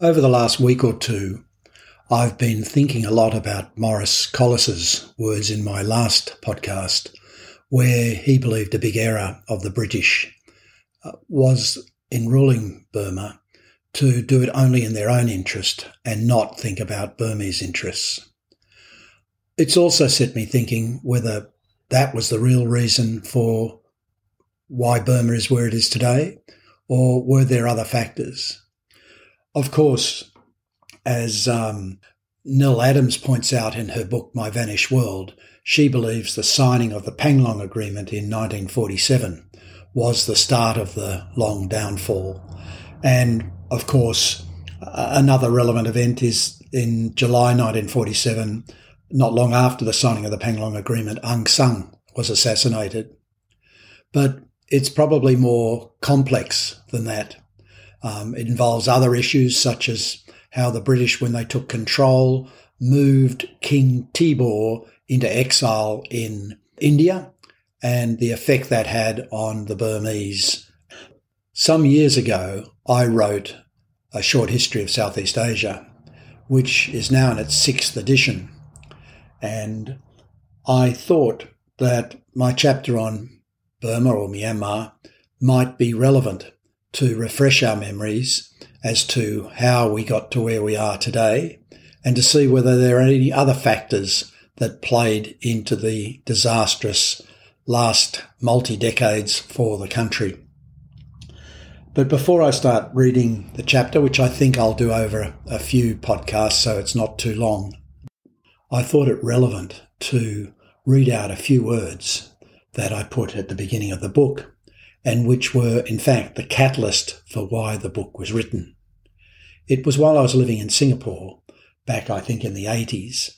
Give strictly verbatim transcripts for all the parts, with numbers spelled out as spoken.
Over the last week or two, I've been thinking a lot about Morris Collis's words in my last podcast, where he believed a big error of the British was, in ruling Burma, to do it only in their own interest and not think about Burmese interests. It's also set me thinking whether that was the real reason for why Burma is where it is today, or were there other factors? Of course, as um, Nell Adams points out in her book My Vanished World, she believes the signing of the Panglong Agreement in nineteen forty-seven was the start of the long downfall. And, of course, another relevant event is in July nineteen forty-seven, not long after the signing of the Panglong Agreement, Aung San was assassinated. But it's probably more complex than that. Um, it involves other issues such as how the British, when they took control, moved King Thibaw into exile in India and the effect that had on the Burmese. Some years ago, I wrote A Short History of Southeast Asia, which is now in its sixth edition. And I thought that my chapter on Burma or Myanmar might be relevant to refresh our memories as to how we got to where we are today and to see whether there are any other factors that played into the disastrous last multi-decades for the country. But before I start reading the chapter, which I think I'll do over a few podcasts so it's not too long, I thought it relevant to read out a few words that I put at the beginning of the book, and which were, in fact, the catalyst for why the book was written. It was while I was living in Singapore, back I think in the eighties,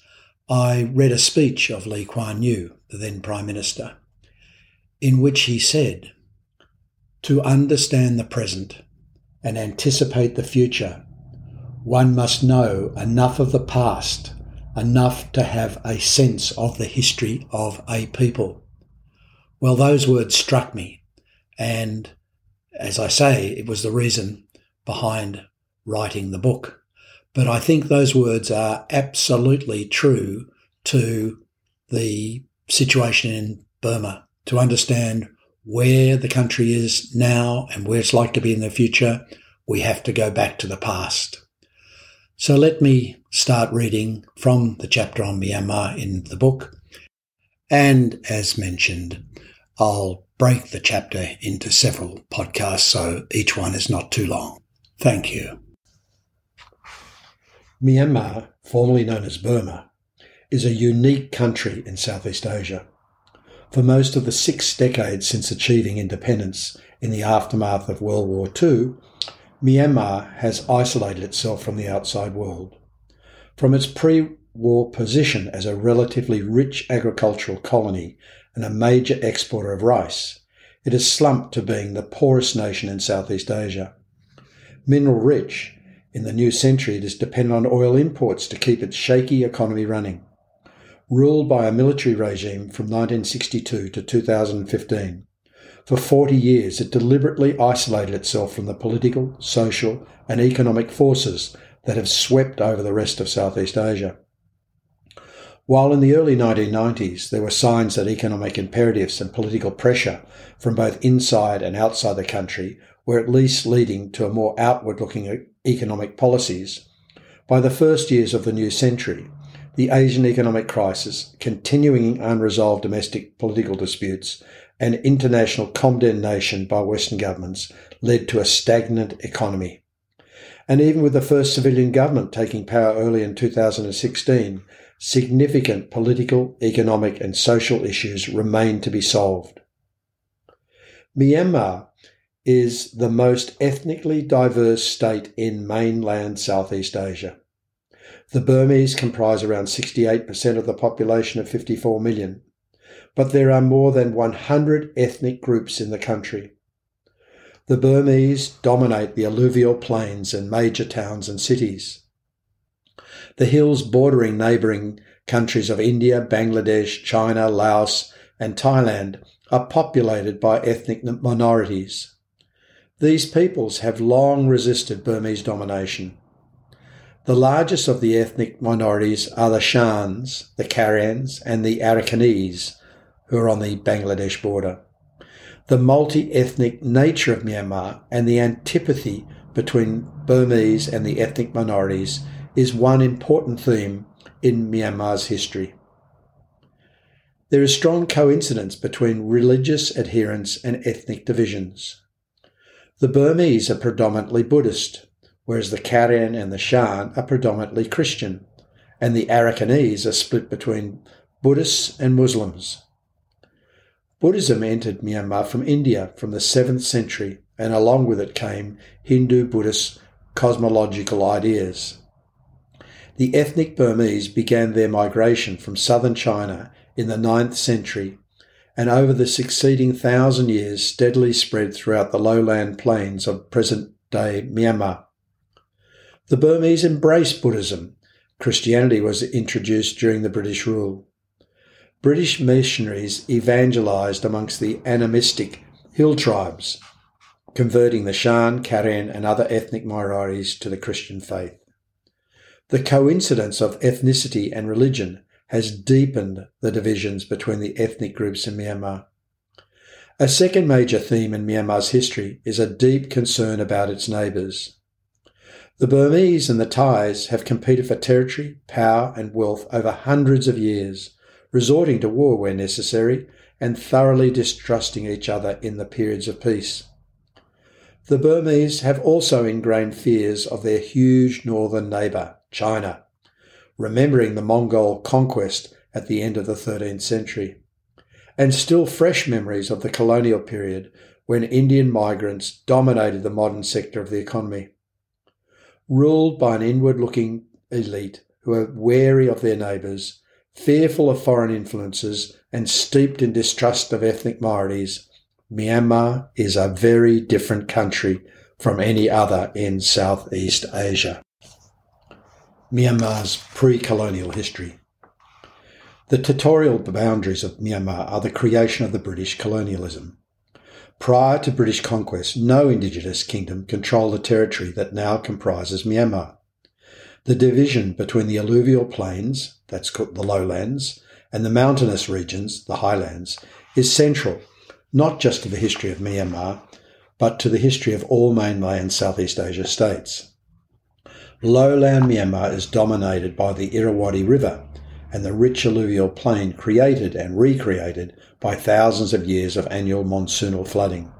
I read a speech of Lee Kuan Yew, the then Prime Minister, in which he said, "To understand the present and anticipate the future, one must know enough of the past, enough to have a sense of the history of a people." Well, those words struck me. And as I say, it was the reason behind writing the book. But I think those words are absolutely true to the situation in Burma, to understand where the country is now and where it's like to be in the future. We have to go back to the past. So let me start reading from the chapter on Myanmar in the book. And as mentioned, I'll break the chapter into several podcasts so each one is not too long. Thank you. Myanmar, formerly known as Burma, is a unique country in Southeast Asia. For most of the six decades since achieving independence in the aftermath of World War Two, Myanmar has isolated itself from the outside world. From its pre-war position as a relatively rich agricultural colony and a major exporter of rice, it has slumped to being the poorest nation in Southeast Asia. Mineral-rich, in the new century it is dependent on oil imports to keep its shaky economy running. Ruled by a military regime from nineteen sixty-two to two thousand fifteen, for forty years it deliberately isolated itself from the political, social and economic forces that have swept over the rest of Southeast Asia. While in the early nineteen nineties there were signs that economic imperatives and political pressure from both inside and outside the country were at least leading to a more outward-looking economic policies, by the first years of the new century, the Asian economic crisis, continuing unresolved domestic political disputes and international condemnation by Western governments led to a stagnant economy. And even with the first civilian government taking power early in two thousand sixteen, significant political, economic and social issues remain to be solved. Myanmar is the most ethnically diverse state in mainland Southeast Asia. The Burmese comprise around sixty-eight percent of the population of fifty-four million, but there are more than one hundred ethnic groups in the country. The Burmese dominate the alluvial plains and major towns and cities. The hills bordering neighbouring countries of India, Bangladesh, China, Laos and Thailand are populated by ethnic minorities. These peoples have long resisted Burmese domination. The largest of the ethnic minorities are the Shans, the Karyans, and the Arakanese, who are on the Bangladesh border. The multi-ethnic nature of Myanmar and the antipathy between Burmese and the ethnic minorities is one important theme in Myanmar's history. There is strong coincidence between religious adherence and ethnic divisions. The Burmese are predominantly Buddhist, whereas the Karyan and the Shan are predominantly Christian, and the Arakanese are split between Buddhists and Muslims. Buddhism entered Myanmar from India from the seventh century, and along with it came Hindu-Buddhist cosmological ideas. The ethnic Burmese began their migration from southern China in the ninth century, and over the succeeding thousand years steadily spread throughout the lowland plains of present-day Myanmar. The Burmese embraced Buddhism. Christianity was introduced during the British rule. British missionaries evangelised amongst the animistic hill tribes, converting the Shan, Karyan and other ethnic minorities to the Christian faith. The coincidence of ethnicity and religion has deepened the divisions between the ethnic groups in Myanmar. A second major theme in Myanmar's history is a deep concern about its neighbours. The Burmese and the Thais have competed for territory, power and wealth over hundreds of years, resorting to war where necessary and thoroughly distrusting each other in the periods of peace. The Burmese have also ingrained fears of their huge northern neighbour, China, remembering the Mongol conquest at the end of the thirteenth century, and still fresh memories of the colonial period when Indian migrants dominated the modern sector of the economy. Ruled by an inward-looking elite who are wary of their neighbours, fearful of foreign influences, and steeped in distrust of ethnic minorities, Myanmar is a very different country from any other in Southeast Asia. Myanmar's pre-colonial history. The territorial boundaries of Myanmar are the creation of the British colonialism. Prior to British conquest, no indigenous kingdom controlled the territory that now comprises Myanmar. The division between the alluvial plains, that's called the lowlands, and the mountainous regions, the highlands, is central not just to the history of Myanmar, but to the history of all mainland Southeast Asia states. Lowland Myanmar is dominated by the Irrawaddy River and the rich alluvial plain created and recreated by thousands of years of annual monsoonal flooding.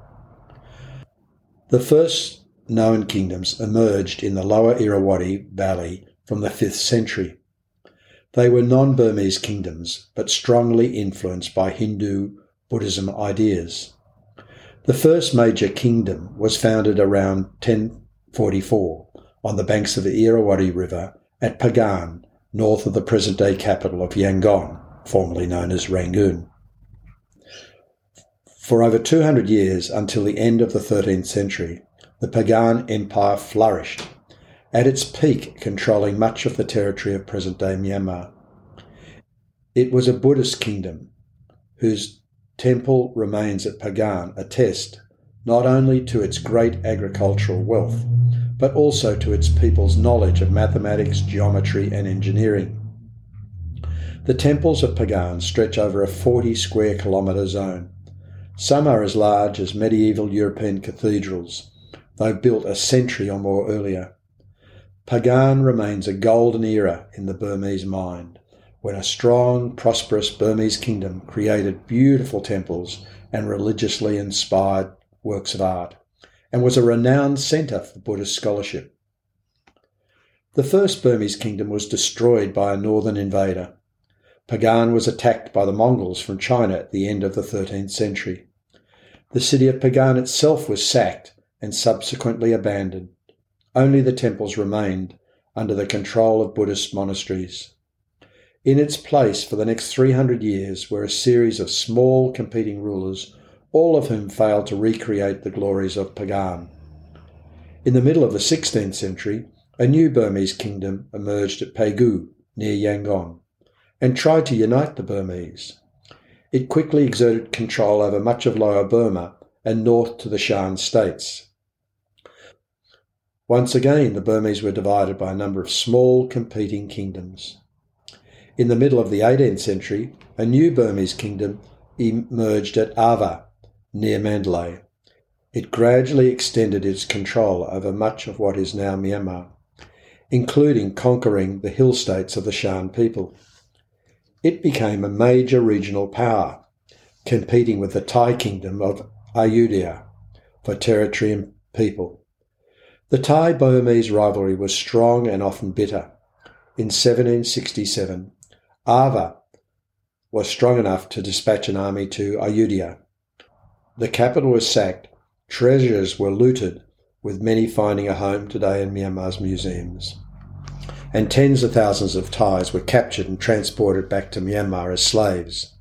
The first known kingdoms emerged in the lower Irrawaddy Valley from the fifth century. They were non-Burmese kingdoms, but strongly influenced by Hindu Buddhism ideas. The first major kingdom was founded around ten forty-four on the banks of the Irrawaddy River at Pagan, north of the present-day capital of Yangon, formerly known as Rangoon. For over two hundred years, until the end of the thirteenth century, the Pagan Empire flourished, at its peak controlling much of the territory of present-day Myanmar. It was a Buddhist kingdom whose temple remains at Pagan attest not only to its great agricultural wealth, but also to its people's knowledge of mathematics, geometry and engineering. The temples of Pagan stretch over a forty square kilometre zone. Some are as large as medieval European cathedrals, though built a century or more earlier. Pagan remains a golden era in the Burmese mind, when a strong, prosperous Burmese kingdom created beautiful temples and religiously inspired works of art, and was a renowned centre for Buddhist scholarship. The first Burmese kingdom was destroyed by a northern invader. Pagan was attacked by the Mongols from China at the end of the thirteenth century. The city of Pagan itself was sacked and subsequently abandoned. Only the temples remained under the control of Buddhist monasteries. In its place for the next three hundred years were a series of small competing rulers, all of whom failed to recreate the glories of Pagan. In the middle of the sixteenth century, a new Burmese kingdom emerged at Pegu, near Yangon, and tried to unite the Burmese. It quickly exerted control over much of Lower Burma and north to the Shan states. Once again, the Burmese were divided by a number of small competing kingdoms. In the middle of the eighteenth century, a new Burmese kingdom emerged at Ava, near Mandalay. It gradually extended its control over much of what is now Myanmar, including conquering the hill states of the Shan people. It became a major regional power, competing with the Thai kingdom of Ayutthaya for territory and people. The Thai-Burmese rivalry was strong and often bitter. In seventeen sixty-seven, Ava was strong enough to dispatch an army to Ayutthaya. The capital was sacked, treasures were looted, with many finding a home today in Myanmar's museums. And tens of thousands of Thais were captured and transported back to Myanmar as slaves.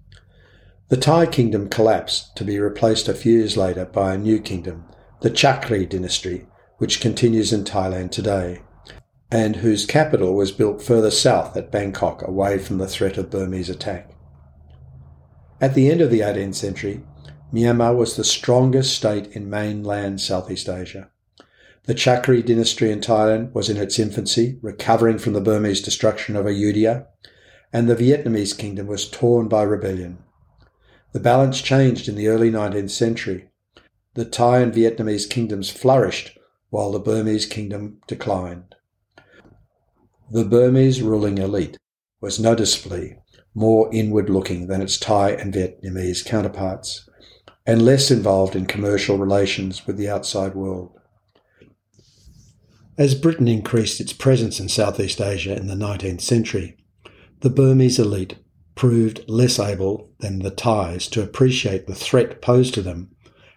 The Thai kingdom collapsed to be replaced a few years later by a new kingdom, the Chakri dynasty, which continues in Thailand today, and whose capital was built further south at Bangkok, away from the threat of Burmese attack. At the end of the eighteenth century, Myanmar was the strongest state in mainland Southeast Asia. The Chakri dynasty in Thailand was in its infancy, recovering from the Burmese destruction of Ayutthaya, and the Vietnamese kingdom was torn by rebellion. The balance changed in the early nineteenth century. The Thai and Vietnamese kingdoms flourished, while the Burmese kingdom declined. The Burmese ruling elite was noticeably more inward-looking than its Thai and Vietnamese counterparts, and less involved in commercial relations with the outside world. As Britain increased its presence in Southeast Asia in the nineteenth century, the Burmese elite proved less able than the Thais to appreciate the threat posed to them,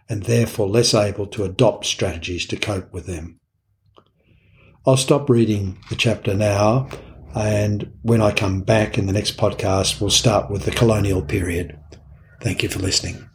and therefore less able to adopt strategies to cope with them. I'll stop reading the chapter now, and when I come back in the next podcast, we'll start with the colonial period. Thank you for listening.